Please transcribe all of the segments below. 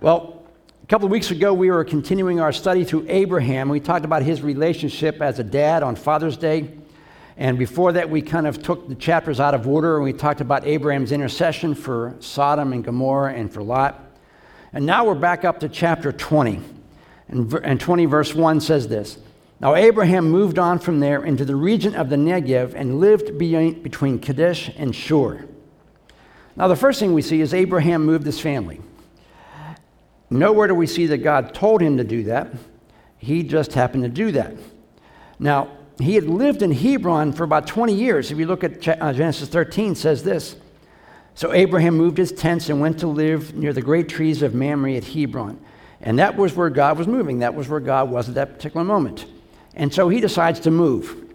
Well, a couple of weeks ago, we were continuing our study through Abraham. We talked about his relationship as a dad on Father's Day. And before that, we kind of took the chapters out of order, and we talked about Abraham's intercession for Sodom and Gomorrah and for Lot. And now we're back up to chapter 20. And 20 verse 1 says this: Now Abraham moved on from there into the region of the Negev and lived between Kadesh and Shur. Now the first thing we see is Abraham moved his family. Nowhere do we see that God told him to do that. He just happened to do that. Now, he had lived in Hebron for about 20 years. If you look at Genesis 13, it says this: So Abraham moved his tents and went to live near the great trees of Mamre at Hebron. And that was where God was moving. That was where God was at that particular moment. And so he decides to move.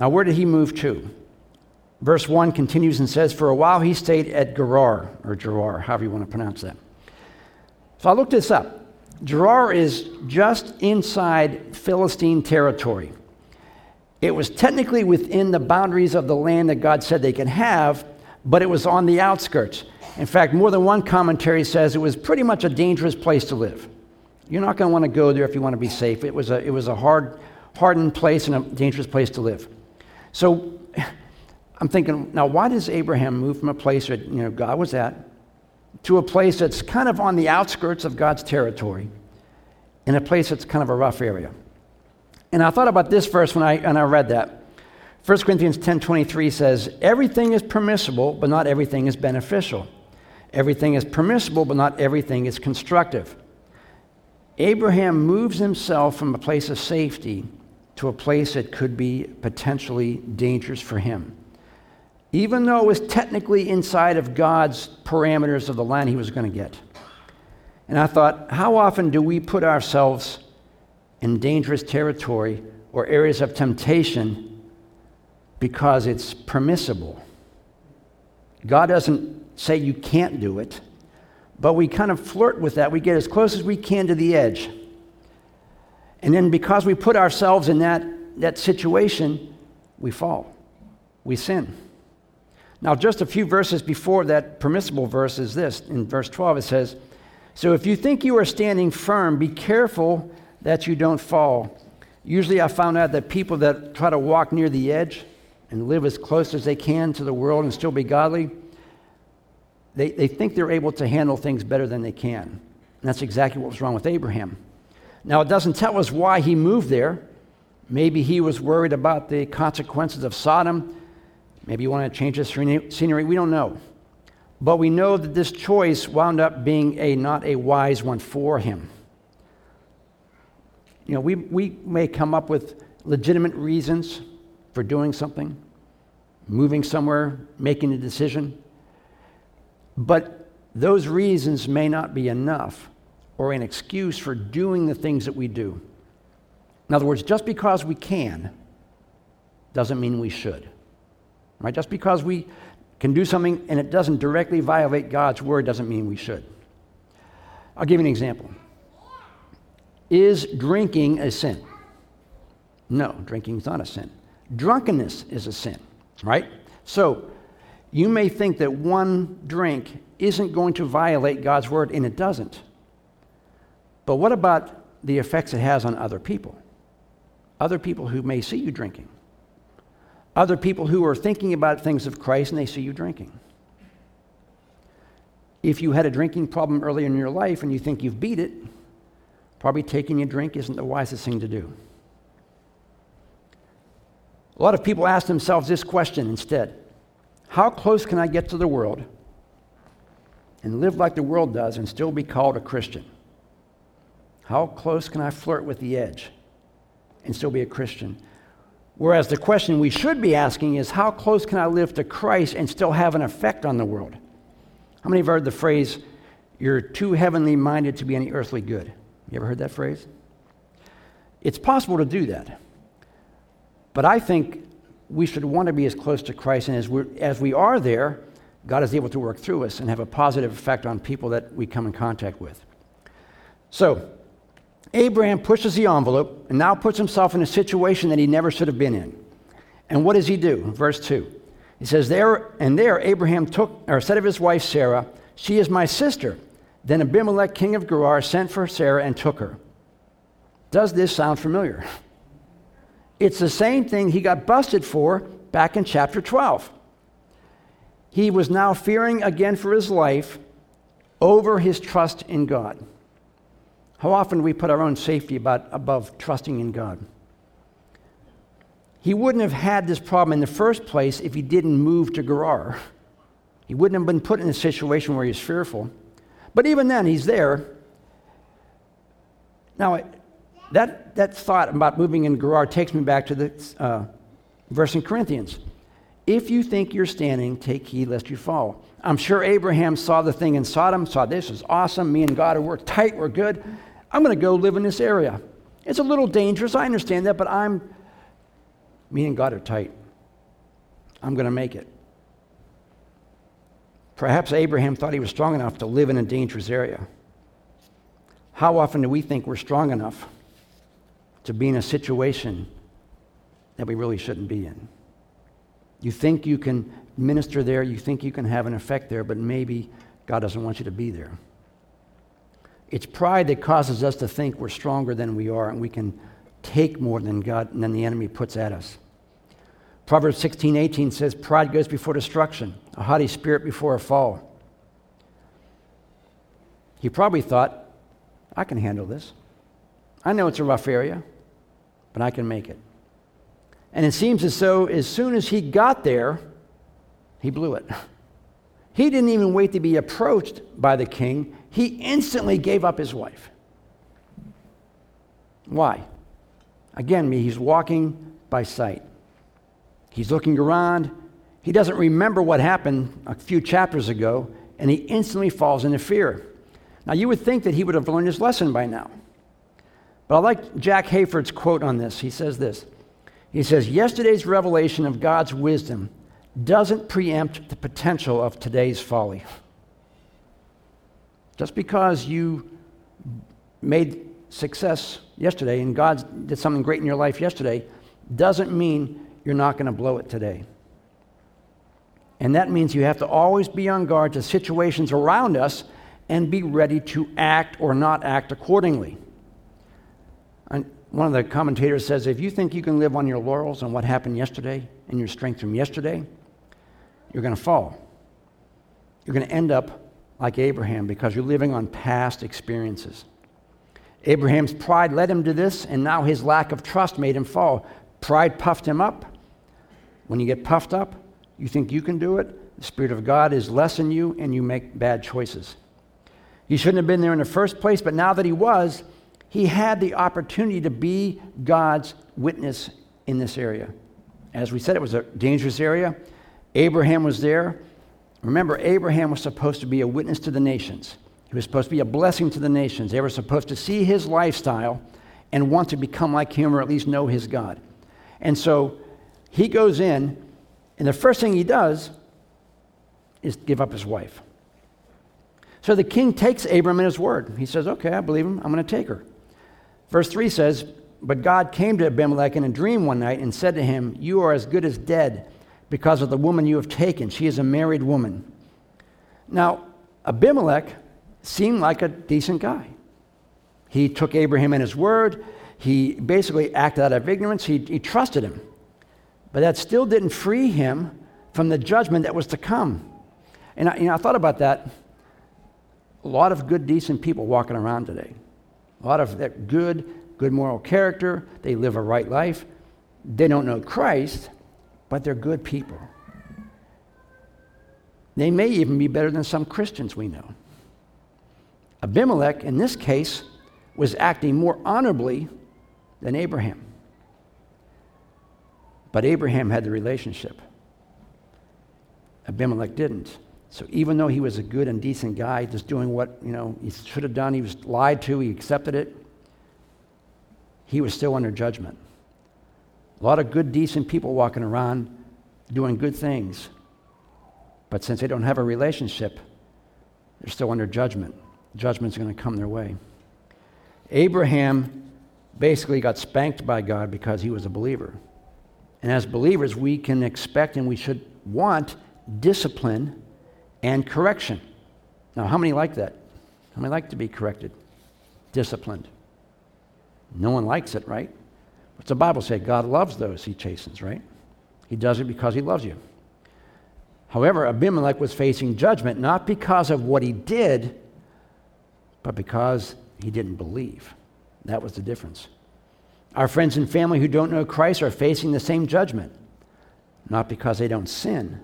Now, where did he move to? Verse 1 continues and says, For a while he stayed at Gerar, however you want to pronounce that. So I looked this up. Gerar is just inside Philistine territory. It was technically within the boundaries of the land that God said they could have, but it was on the outskirts. In fact, more than one commentary says it was pretty much a dangerous place to live. You're not going to want to go there if you want to be safe. It was a hardened place and a dangerous place to live. So I'm thinking, now why does Abraham move from a place that God was at to a place that's kind of on the outskirts of God's territory, in a place that's kind of a rough area? And I thought about this verse when I read that. 1 Corinthians 10:23 says, Everything is permissible, but not everything is beneficial. Everything is permissible, but not everything is constructive. Abraham moves himself from a place of safety to a place that could be potentially dangerous for him. Even though it was technically inside of God's parameters of the land he was going to get. And I thought, how often do we put ourselves in dangerous territory or areas of temptation because it's permissible? God doesn't say you can't do it, but we kind of flirt with that. We get as close as we can to the edge. And then because we put ourselves in that situation, we fall. We sin. Now, just a few verses before that permissible verse is this. In verse 12, it says, So if you think you are standing firm, be careful that you don't fall. Usually I found out that people that try to walk near the edge and live as close as they can to the world and still be godly, they think they're able to handle things better than they can. And that's exactly what was wrong with Abraham. Now, it doesn't tell us why he moved there. Maybe he was worried about the consequences of Sodom. Maybe you want to change the scenery. We don't know. But we know that this choice wound up being not a wise one for him. We may come up with legitimate reasons for doing something, moving somewhere, making a decision. But those reasons may not be enough or an excuse for doing the things that we do. In other words, just because we can doesn't mean we should. Right? Just because we can do something and it doesn't directly violate God's word doesn't mean we should. I'll give you an example. Is drinking a sin? No, drinking is not a sin. Drunkenness is a sin, right? So you may think that one drink isn't going to violate God's word, and it doesn't. But what about the effects it has on other people? Other people who may see you drinking. Other people who are thinking about things of Christ and they see you drinking. If you had a drinking problem earlier in your life and you think you've beat it, probably taking a drink isn't the wisest thing to do. A lot of people ask themselves this question instead: How close can I get to the world and live like the world does and still be called a Christian? How close can I flirt with the edge and still be a Christian? Whereas the question we should be asking is, how close can I live to Christ and still have an effect on the world? How many have heard the phrase, you're too heavenly minded to be any earthly good? You ever heard that phrase? It's possible to do that. But I think we should want to be as close to Christ, and as we are there, God is able to work through us and have a positive effect on people that we come in contact with. So, Abraham pushes the envelope and now puts himself in a situation that he never should have been in. And what does he do? Verse 2. He says, Abraham said of his wife Sarah, She is my sister. Then Abimelech, king of Gerar, sent for Sarah and took her. Does this sound familiar? It's the same thing he got busted for back in chapter 12. He was now fearing again for his life over his trust in God. How often do we put our own safety above trusting in God? He wouldn't have had this problem in the first place if he didn't move to Gerar. He wouldn't have been put in a situation where he's fearful. But even then, he's there. Now, that thought about moving in Gerar takes me back to the verse in Corinthians. If you think you're standing, take heed lest you fall. I'm sure Abraham saw the thing in Sodom, saw this is awesome. Me and God are tight, we're good. I'm going to go live in this area. It's a little dangerous, I understand that, but me and God are tight. I'm going to make it. Perhaps Abraham thought he was strong enough to live in a dangerous area. How often do we think we're strong enough to be in a situation that we really shouldn't be in? You think you can minister there, you think you can have an effect there, but maybe God doesn't want you to be there. It's pride that causes us to think we're stronger than we are and we can take more than God and then the enemy puts at us. Proverbs 16:18 says, pride goes before destruction, a haughty spirit before a fall. He probably thought, I can handle this. I know it's a rough area, but I can make it. And it seems as though as soon as he got there, he blew it. He didn't even wait to be approached by the king. He instantly gave up his wife. Why? Again, he's walking by sight. He's looking around. He doesn't remember what happened a few chapters ago, and he instantly falls into fear. Now, you would think that he would have learned his lesson by now. But I like Jack Hayford's quote on this. He says this. He says, yesterday's revelation of God's wisdom doesn't preempt the potential of today's folly. Just because you made success yesterday and God did something great in your life yesterday doesn't mean you're not going to blow it today. And that means you have to always be on guard to situations around us and be ready to act or not act accordingly. And one of the commentators says, if you think you can live on your laurels on what happened yesterday and your strength from yesterday, you're going to fall. You're going to end up like Abraham because you're living on past experiences. Abraham's pride led him to this, and now his lack of trust made him fall. Pride puffed him up. When you get puffed up, you think you can do it. The Spirit of God is less in you, and you make bad choices. He shouldn't have been there in the first place, but now that he was, he had the opportunity to be God's witness in this area. As we said, it was a dangerous area. Abraham was there. Remember, Abraham was supposed to be a witness to the nations. He was supposed to be a blessing to the nations. They were supposed to see his lifestyle and want to become like him or at least know his God. And so he goes in, and the first thing he does is give up his wife. So the king takes Abram at his word. He says, okay, I believe him. I'm going to take her. Verse 3 says, but God came to Abimelech in a dream one night and said to him, you are as good as dead because of the woman you have taken. She is a married woman. Now, Abimelech seemed like a decent guy. He took Abraham at his word. He basically acted out of ignorance. He trusted him. But that still didn't free him from the judgment that was to come. And I thought about that. A lot of good, decent people walking around today. A lot of that good moral character. They live a right life. They don't know Christ, but they're good people. They may even be better than some Christians we know. Abimelech, in this case, was acting more honorably than Abraham. But Abraham had the relationship. Abimelech didn't. So even though he was a good and decent guy, just doing what, he should have done, he was lied to, he accepted it, he was still under judgment. A lot of good, decent people walking around doing good things. But since they don't have a relationship, they're still under judgment. Judgment's going to come their way. Abraham basically got spanked by God because he was a believer. And as believers, we can expect and we should want discipline and correction. Now, how many like that? I mean, I like to be corrected, disciplined. No one likes it, right? What's the Bible say? God loves those he chastens, right? He does it because he loves you. However, Abimelech was facing judgment, not because of what he did, but because he didn't believe. That was the difference. Our friends and family who don't know Christ are facing the same judgment, not because they don't sin,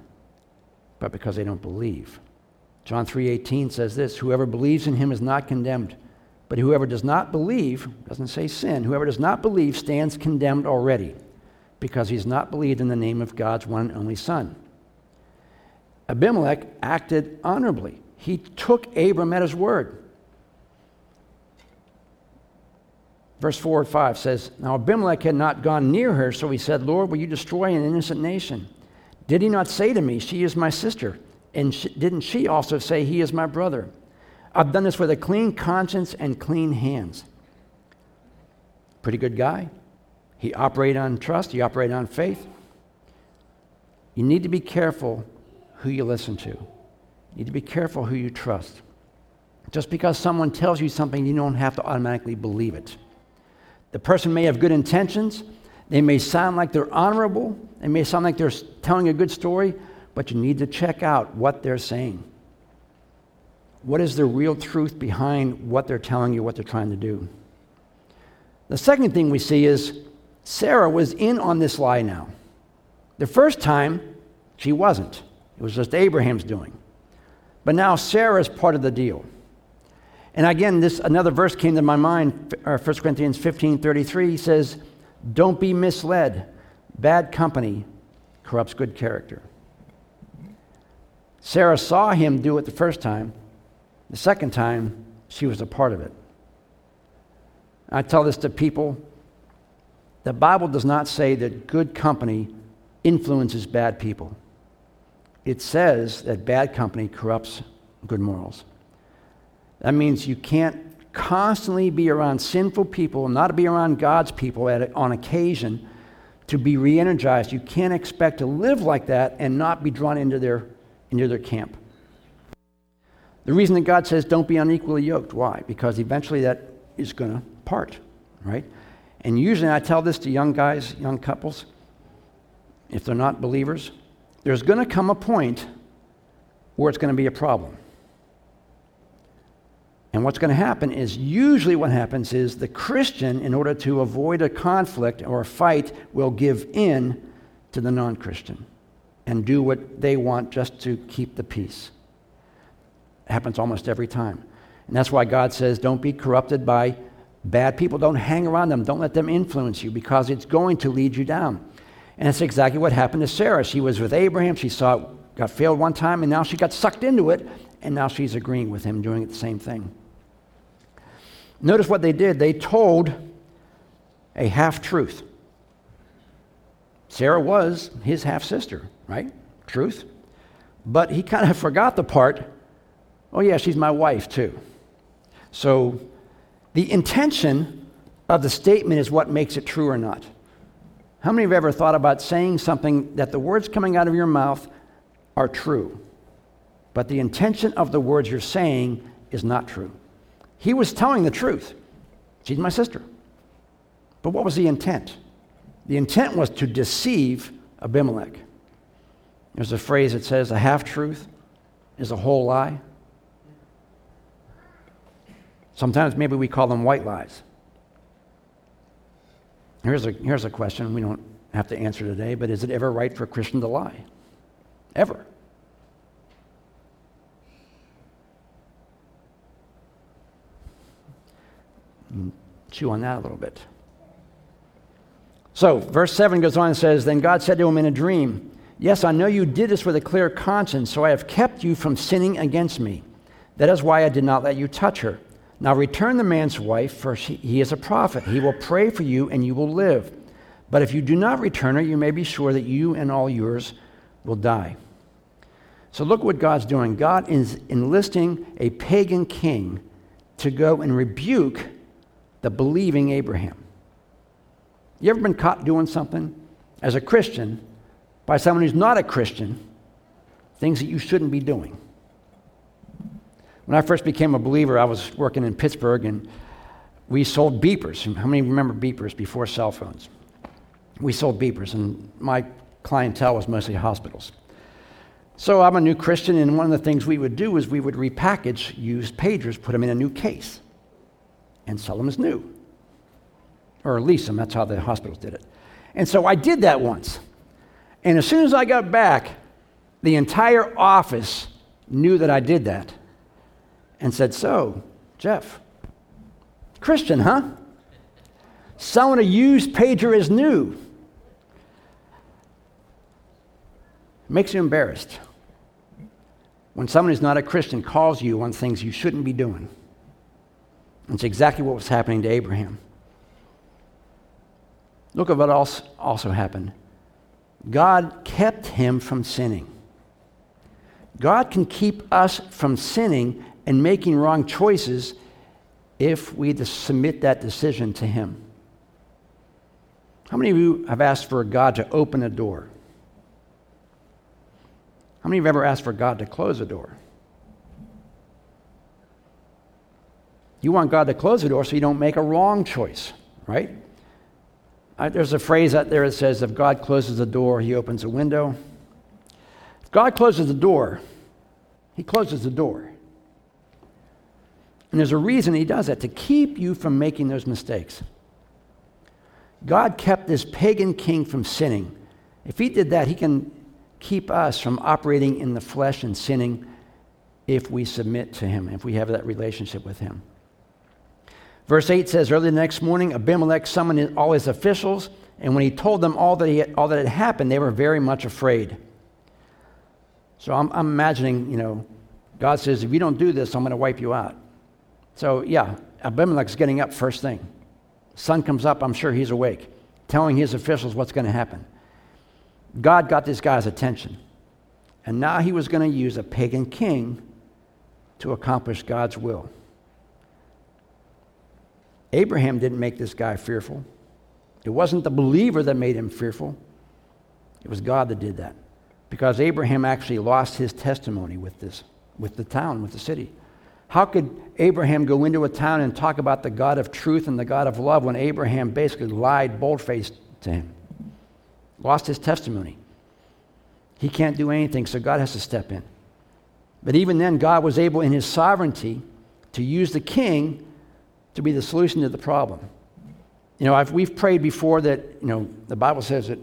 but because they don't believe. John 3:18 says this, whoever believes in him is not condemned, but whoever does not believe, doesn't say sin, whoever does not believe stands condemned already, because he's not believed in the name of God's one and only Son. Abimelech acted honorably. He took Abram at his word. Verse 4 and 5 says, now Abimelech had not gone near her, so he said, Lord, will you destroy an innocent nation? Did he not say to me, she is my sister? And didn't she also say, he is my brother? I've done this with a clean conscience and clean hands. Pretty good guy. He operated on trust. He operated on faith. You need to be careful who you listen to. You need to be careful who you trust. Just because someone tells you something, you don't have to automatically believe it. The person may have good intentions. They may sound like they're honorable. They may sound like they're telling a good story, but you need to check out what they're saying. What is the real truth behind what they're telling you, what they're trying to do? The second thing we see is Sarah was in on this lie now. The first time, she wasn't. It was just Abraham's doing. But now Sarah's part of the deal. And again, this another verse came to my mind, 1 Corinthians 15:33 says, don't be misled. Bad company corrupts good character. Sarah saw him do it the first time. The second time, she was a part of it. I tell this to people. The Bible does not say that good company influences bad people. It says that bad company corrupts good morals. That means you can't constantly be around sinful people, not be around God's people on occasion to be re-energized. You can't expect to live like that and not be drawn into their camp. The reason that God says don't be unequally yoked, why? Because eventually that is going to part, right? And usually I tell this to young guys, young couples, if they're not believers, there's going to come a point where it's going to be a problem. And what's going to happen is, usually what happens is the Christian, in order to avoid a conflict or a fight, will give in to the non-Christian and do what they want just to keep the peace. It happens almost every time. And that's why God says don't be corrupted by bad people. Don't hang around them. Don't let them influence you, because it's going to lead you down. And that's exactly what happened to Sarah. She was with Abraham. She saw it got failed one time, and now she got sucked into it, and now she's agreeing with him, doing it the same thing. Notice what they did. They told a half-truth. Sarah was his half-sister, right? Truth. But he kind of forgot the part, oh yeah, she's my wife too. So the intention of the statement is what makes it true or not. How many have ever thought about saying something that the words coming out of your mouth are true, but the intention of the words you're saying is not true? He was telling the truth. She's my sister. But what was the intent? The intent was to deceive Abimelech. There's a phrase that says, a half-truth is a whole lie. Sometimes maybe we call them white lies. Here's a question we don't have to answer today, but is it ever right for a Christian to lie? Ever. Chew on that a little bit. So, verse 7 goes on and says, then God said to him in a dream, yes, I know you did this with a clear conscience, so I have kept you from sinning against me. That is why I did not let you touch her. Now return the man's wife, for he is a prophet. He will pray for you, and you will live. But if you do not return her, you may be sure that you and all yours will die. So look what God's doing. God is enlisting a pagan king to go and rebuke the believing Abraham. You ever been caught doing something as a Christian by someone who's not a Christian, things that you shouldn't be doing? When I first became a believer, I was working in Pittsburgh, and we sold beepers. How many remember beepers before cell phones? We sold beepers, and my clientele was mostly hospitals. So I'm a new Christian, and one of the things we would do is we would repackage used pagers, put them in a new case, and sell them as new. Or lease them, that's how the hospitals did it. And so I did that once. And as soon as I got back, the entire office knew that I did that and said, "So, Jeff, Christian, huh? Selling a used pager is new." Makes you embarrassed when someone who's not a Christian calls you on things you shouldn't be doing. That's exactly what was happening to Abraham. Look at what else also happened. God kept him from sinning. God can keep us from sinning and making wrong choices if we submit that decision to him. How many of you have asked for God to open a door? How many of you have ever asked for God to close a door? You want God to close the door so you don't make a wrong choice, right? There's a phrase out there that says, if God closes the door, he opens a window. If God closes the door, he closes the door. And there's a reason he does that, to keep you from making those mistakes. God kept this pagan king from sinning. If he did that, he can keep us from operating in the flesh and sinning if we submit to him, if we have that relationship with him. Verse 8 says, early the next morning, Abimelech summoned all his officials, and when he told them all that had happened, they were very much afraid. So I'm imagining, God says, if you don't do this, I'm going to wipe you out. So yeah, Abimelech's getting up first thing. Sun comes up, I'm sure he's awake, telling his officials what's going to happen. God got this guy's attention, and now he was going to use a pagan king to accomplish God's will. Abraham didn't make this guy fearful. It wasn't the believer that made him fearful. It was God that did that, because Abraham actually lost his testimony with the town, with the city. How could Abraham go into a town and talk about the God of truth and the God of love when Abraham basically lied bold-faced to him? Lost his testimony. He can't do anything, so God has to step in. But even then, God was able in his sovereignty to use the king to be the solution to the problem. We've prayed before that, the Bible says it,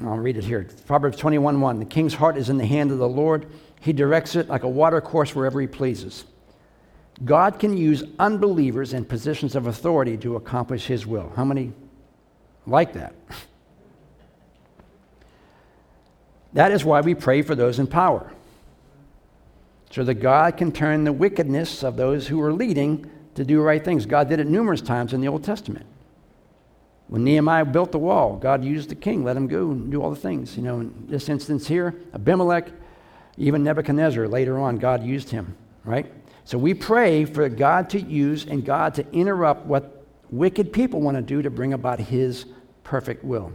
I'll read it here, Proverbs 21:1, the king's heart is in the hand of the Lord. He directs it like a water course wherever he pleases. God can use unbelievers in positions of authority to accomplish his will. How many like that? That is why we pray for those in power, so that God can turn the wickedness of those who are leading to do right things. God did it numerous times in the Old Testament. When Nehemiah built the wall, God used the king, let him go and do all the things. In this instance here, Abimelech, even Nebuchadnezzar later on, God used him, right? So we pray for God to use and God to interrupt what wicked people want to do to bring about his perfect will.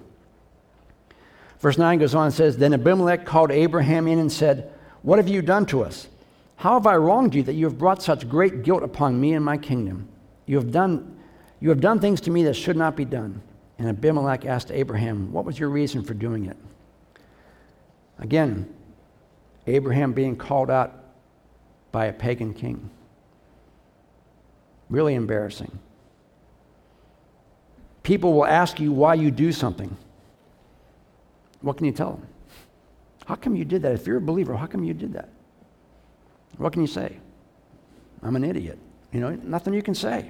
Verse 9 goes on and says, then Abimelech called Abraham in and said, what have you done to us? How have I wronged you that you have brought such great guilt upon me and my kingdom? You have done things to me that should not be done. And Abimelech asked Abraham, what was your reason for doing it? Again, Abraham being called out by a pagan king. Really embarrassing. People will ask you why you do something. What can you tell them? How come you did that? If you're a believer, how come you did that? What can you say? I'm an idiot. Nothing you can say.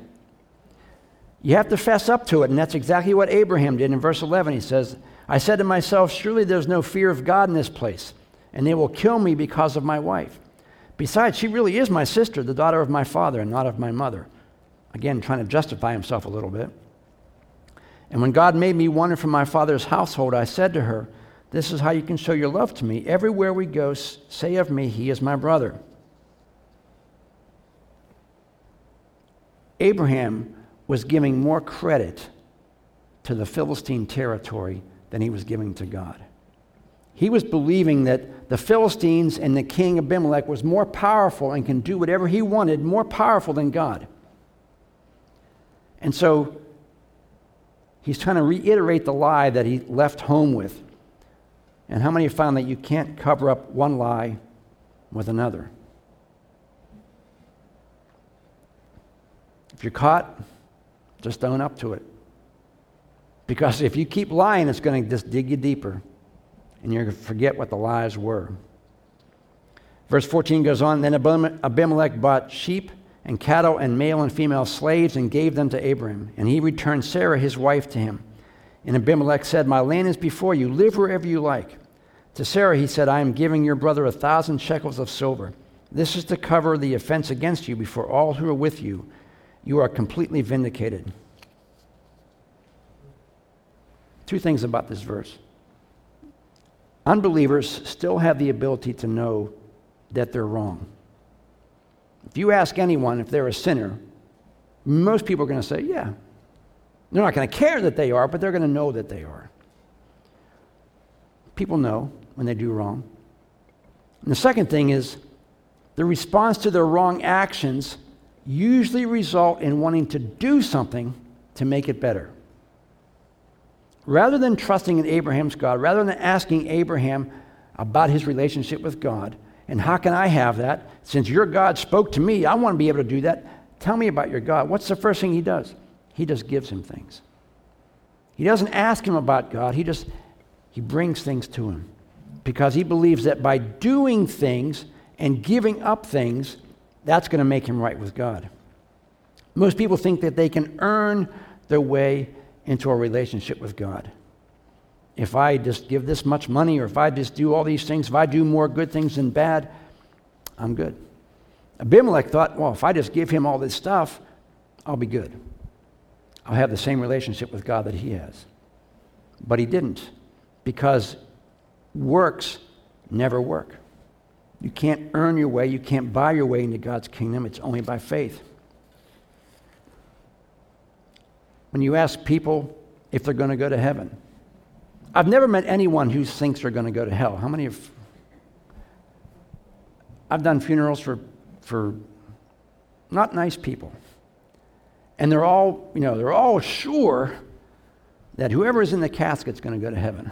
You have to fess up to it, and that's exactly what Abraham did. In verse 11, he says, I said to myself, surely there's no fear of God in this place, and they will kill me because of my wife. Besides, she really is my sister, the daughter of my father, and not of my mother. Again, trying to justify himself a little bit. And when God made me wander from my father's household, I said to her, this is how you can show your love to me. Everywhere we go, say of me, he is my brother. Abraham was giving more credit to the Philistine territory than he was giving to God. He was believing that the Philistines and the king Abimelech was more powerful and can do whatever he wanted, more powerful than God. And so he's trying to reiterate the lie that he left home with. And how many have found that you can't cover up one lie with another? If you're caught, just own up to it. Because if you keep lying, it's going to just dig you deeper. And you're going to forget what the lies were. Verse 14 goes on, Then Abimelech bought sheep and cattle and male and female slaves and gave them to Abraham. And he returned Sarah, his wife, to him. And Abimelech said, My land is before you. Live wherever you like. To Sarah he said, I am giving your brother 1,000 shekels of silver. This is to cover the offense against you before all who are with you. You are completely vindicated. Two things about this verse. Unbelievers still have the ability to know that they're wrong. If you ask anyone if they're a sinner, most people are going to say, yeah. They're not going to care that they are, but they're going to know that they are. People know when they do wrong. And the second thing is, the response to their wrong actions usually result in wanting to do something to make it better. Rather than trusting in Abraham's God, rather than asking Abraham about his relationship with God, and how can I have that? Since your God spoke to me, I want to be able to do that. Tell me about your God. What's the first thing he does? He just gives him things. He doesn't ask him about God. He brings things to him because he believes that by doing things and giving up things, that's going to make him right with God. Most people think that they can earn their way into a relationship with God. If I just give this much money, or if I just do all these things, if I do more good things than bad, I'm good. Abimelech thought, well, if I just give him all this stuff, I'll be good. I'll have the same relationship with God that he has. But he didn't, because works never work. You can't earn your way. You can't buy your way into God's kingdom. It's only by faith. When you ask people if they're going to go to heaven, I've never met anyone who thinks they're going to go to hell. How many of... I've done funerals for not nice people. And they're all, they're all sure that whoever is in the casket's going to go to heaven.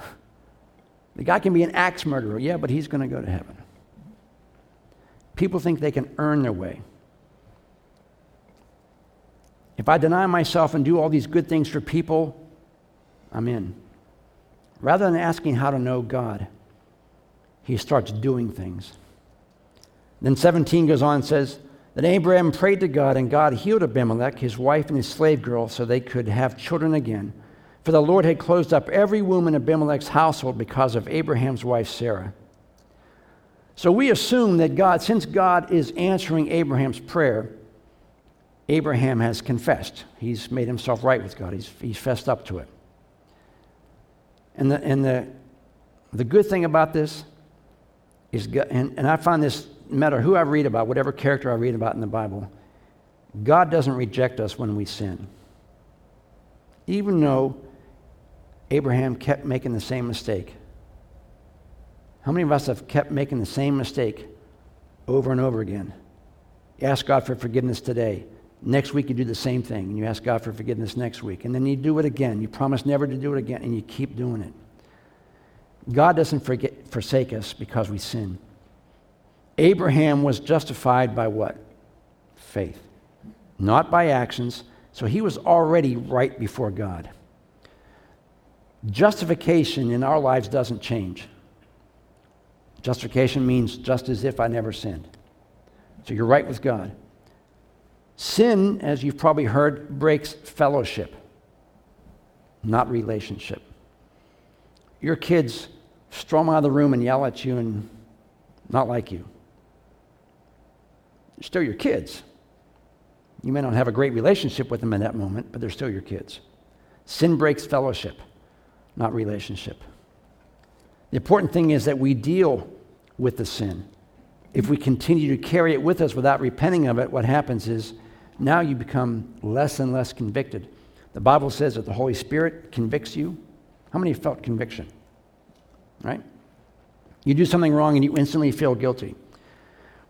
The guy can be an axe murderer, yeah, but he's going to go to heaven. People think they can earn their way. If I deny myself and do all these good things for people, I'm in. Rather than asking how to know God, he starts doing things. Then 17 goes on and says, Then Abraham prayed to God, and God healed Abimelech, his wife, and his slave girl, so they could have children again. For the Lord had closed up every womb in Abimelech's household because of Abraham's wife Sarah. So we assume that God, since God is answering Abraham's prayer, Abraham has confessed. He's made himself right with God. He's fessed up to it. And the good thing about this is, and I find this, no matter who I read about, whatever character I read about in the Bible, God doesn't reject us when we sin. Even though Abraham kept making the same mistake. How many of us have kept making the same mistake over and over again? You ask God for forgiveness today. Next week you do the same thing, and you ask God for forgiveness next week. And then you do it again. You promise never to do it again, and you keep doing it. God doesn't forsake us because we sin. Abraham was justified by what? Faith. Not by actions. So he was already right before God. Justification in our lives doesn't change. Justification means just as if I never sinned. So you're right with God. Sin, as you've probably heard, breaks fellowship, not relationship. Your kids storm out of the room and yell at you and not like you. They're still your kids. You may not have a great relationship with them in that moment, but they're still your kids. Sin breaks fellowship, not relationship. The important thing is that we deal with the sin. If we continue to carry it with us without repenting of it, what happens is now you become less and less convicted. The Bible says that the Holy Spirit convicts you. How many felt conviction? Right? You do something wrong and you instantly feel guilty.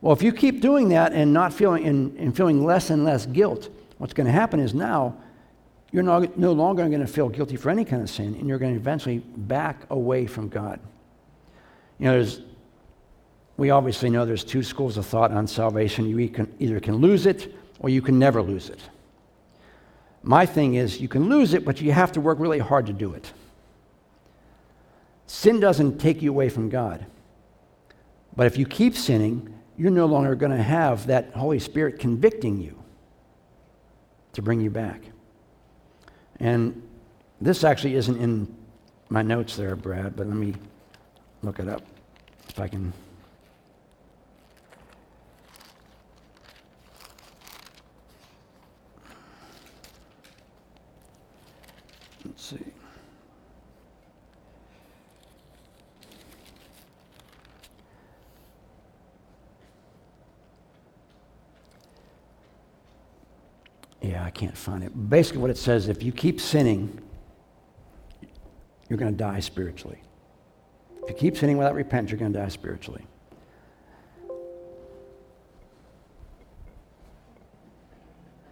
Well, if you keep doing that and not feeling and feeling less and less guilt, what's going to happen is now you're no longer going to feel guilty for any kind of sin, and you're going to eventually back away from God. You know, we obviously know there's two schools of thought on salvation. You either can lose it or you can never lose it. My thing is you can lose it, but you have to work really hard to do it. Sin doesn't take you away from God. But if you keep sinning, you're no longer going to have that Holy Spirit convicting you to bring you back. And this actually isn't in my notes there, Brad, but let me look it up if I can. Let's see. Yeah, I can't find it. Basically what it says, if you keep sinning, you're going to die spiritually. If you keep sinning without repentance, you're going to die spiritually.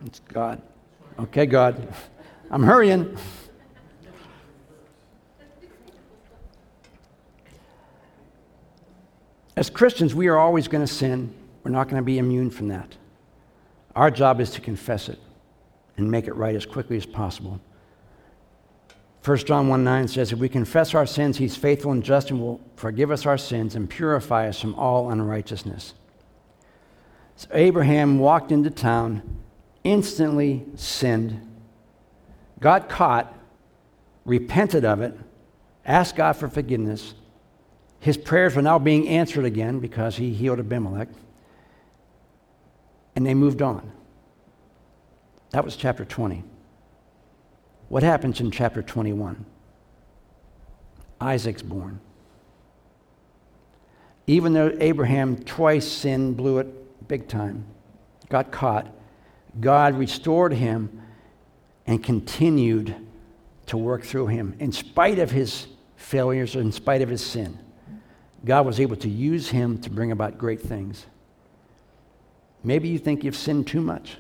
It's God. Okay, God. I'm hurrying. As Christians, we are always going to sin. We're not going to be immune from that. Our job is to confess it and make it right as quickly as possible. First John 1:9 says, if we confess our sins, he's faithful and just and will forgive us our sins and purify us from all unrighteousness. So Abraham walked into town, instantly sinned, got caught, repented of it, asked God for forgiveness. His prayers were now being answered again because he healed Abimelech. And they moved on. That was chapter 20. What happens in chapter 21? Isaac's born. Even though Abraham twice sinned, blew it big time, got caught, God restored him and continued to work through him. In spite of his failures, in spite of his sin, God was able to use him to bring about great things. Maybe you think you've sinned too much.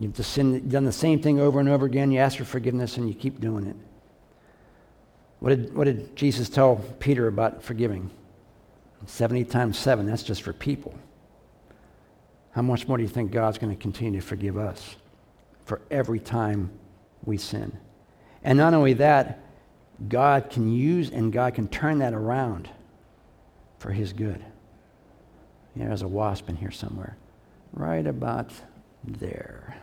You've just done the same thing over and over again. You ask for forgiveness and you keep doing it. What did Jesus tell Peter about forgiving? 70 times 7, that's just for people. How much more do you think God's going to continue to forgive us for every time we sin? And not only that, God can use and God can turn that around for his good. Yeah, there's a wasp in here somewhere. Right about there.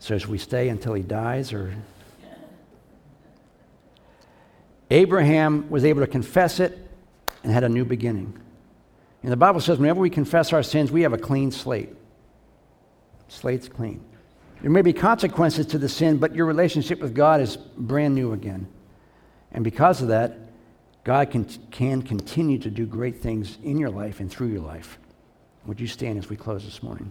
So should we stay until he dies, or? Abraham was able to confess it and had a new beginning. And the Bible says whenever we confess our sins, we have a clean slate. Slate's clean. There may be consequences to the sin, but your relationship with God is brand new again. And because of that, God can continue to do great things in your life and through your life. Would you stand as we close this morning?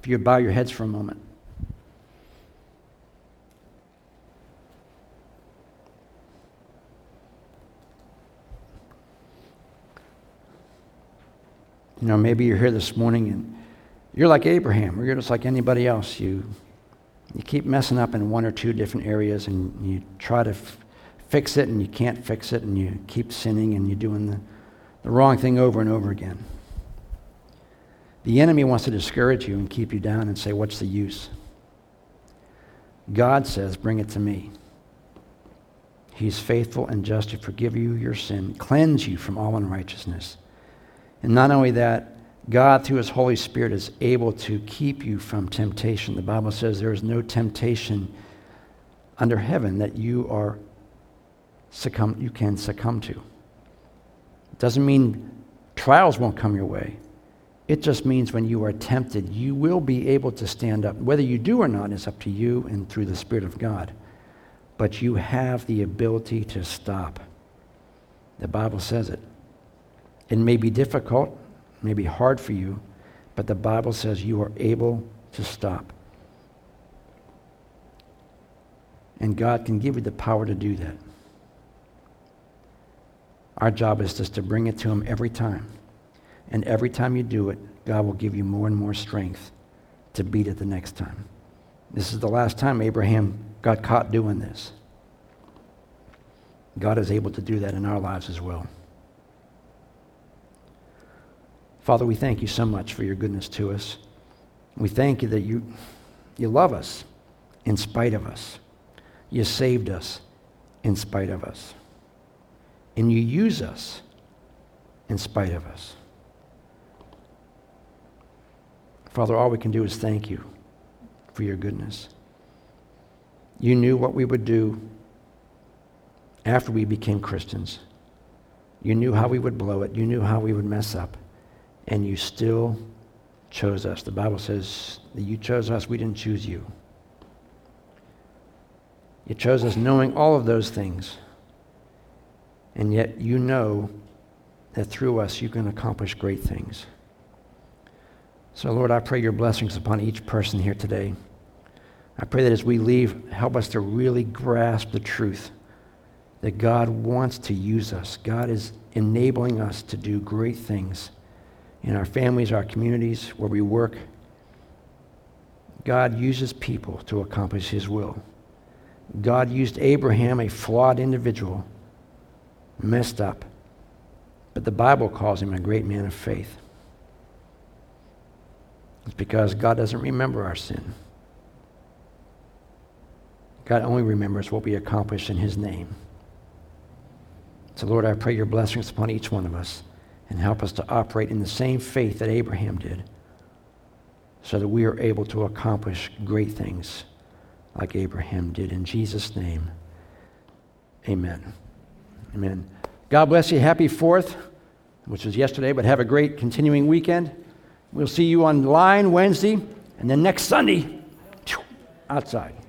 If you would bow your heads for a moment. You know, maybe you're here this morning and you're like Abraham, or you're just like anybody else. You keep messing up in one or two different areas, and you try to fix it, and you can't fix it, and you keep sinning, and you're doing the wrong thing over and over again. The enemy wants to discourage you and keep you down and say, what's the use? God says, bring it to me. He's faithful and just to forgive you your sin, cleanse you from all unrighteousness. And not only that, God, through his Holy Spirit, is able to keep you from temptation. The Bible says there is no temptation under heaven that you can succumb to. It doesn't mean trials won't come your way. It just means when you are tempted, you will be able to stand up. Whether you do or not is up to you and through the Spirit of God. But you have the ability to stop. The Bible says it. It may be difficult. May be hard for you, but the Bible says you are able to stop. And God can give you the power to do that. Our job is just to bring it to Him every time. And every time you do it, God will give you more and more strength to beat it the next time. This is the last time Abraham got caught doing this. God is able to do that in our lives as well. Father, we thank you so much for your goodness to us. We thank you that you love us in spite of us. You saved us in spite of us. And you use us in spite of us. Father, all we can do is thank you for your goodness. You knew what we would do after we became Christians. You knew how we would blow it. You knew how we would mess up. And you still chose us. The Bible says that you chose us, we didn't choose you. You chose us knowing all of those things. And yet you know that through us you can accomplish great things. So Lord, I pray your blessings upon each person here today. I pray that as we leave, help us to really grasp the truth that God wants to use us. God is enabling us to do great things in our families, our communities, where we work. God uses people to accomplish His will. God used Abraham, a flawed individual, messed up, but the Bible calls him a great man of faith. It's because God doesn't remember our sin. God only remembers what we accomplish in His name. So Lord, I pray your blessings upon each one of us and help us to operate in the same faith that Abraham did so that we are able to accomplish great things like Abraham did. In Jesus' name, amen. Amen. God bless you. Happy 4th, which was yesterday, but have a great continuing weekend. We'll see you online Wednesday and then next Sunday outside.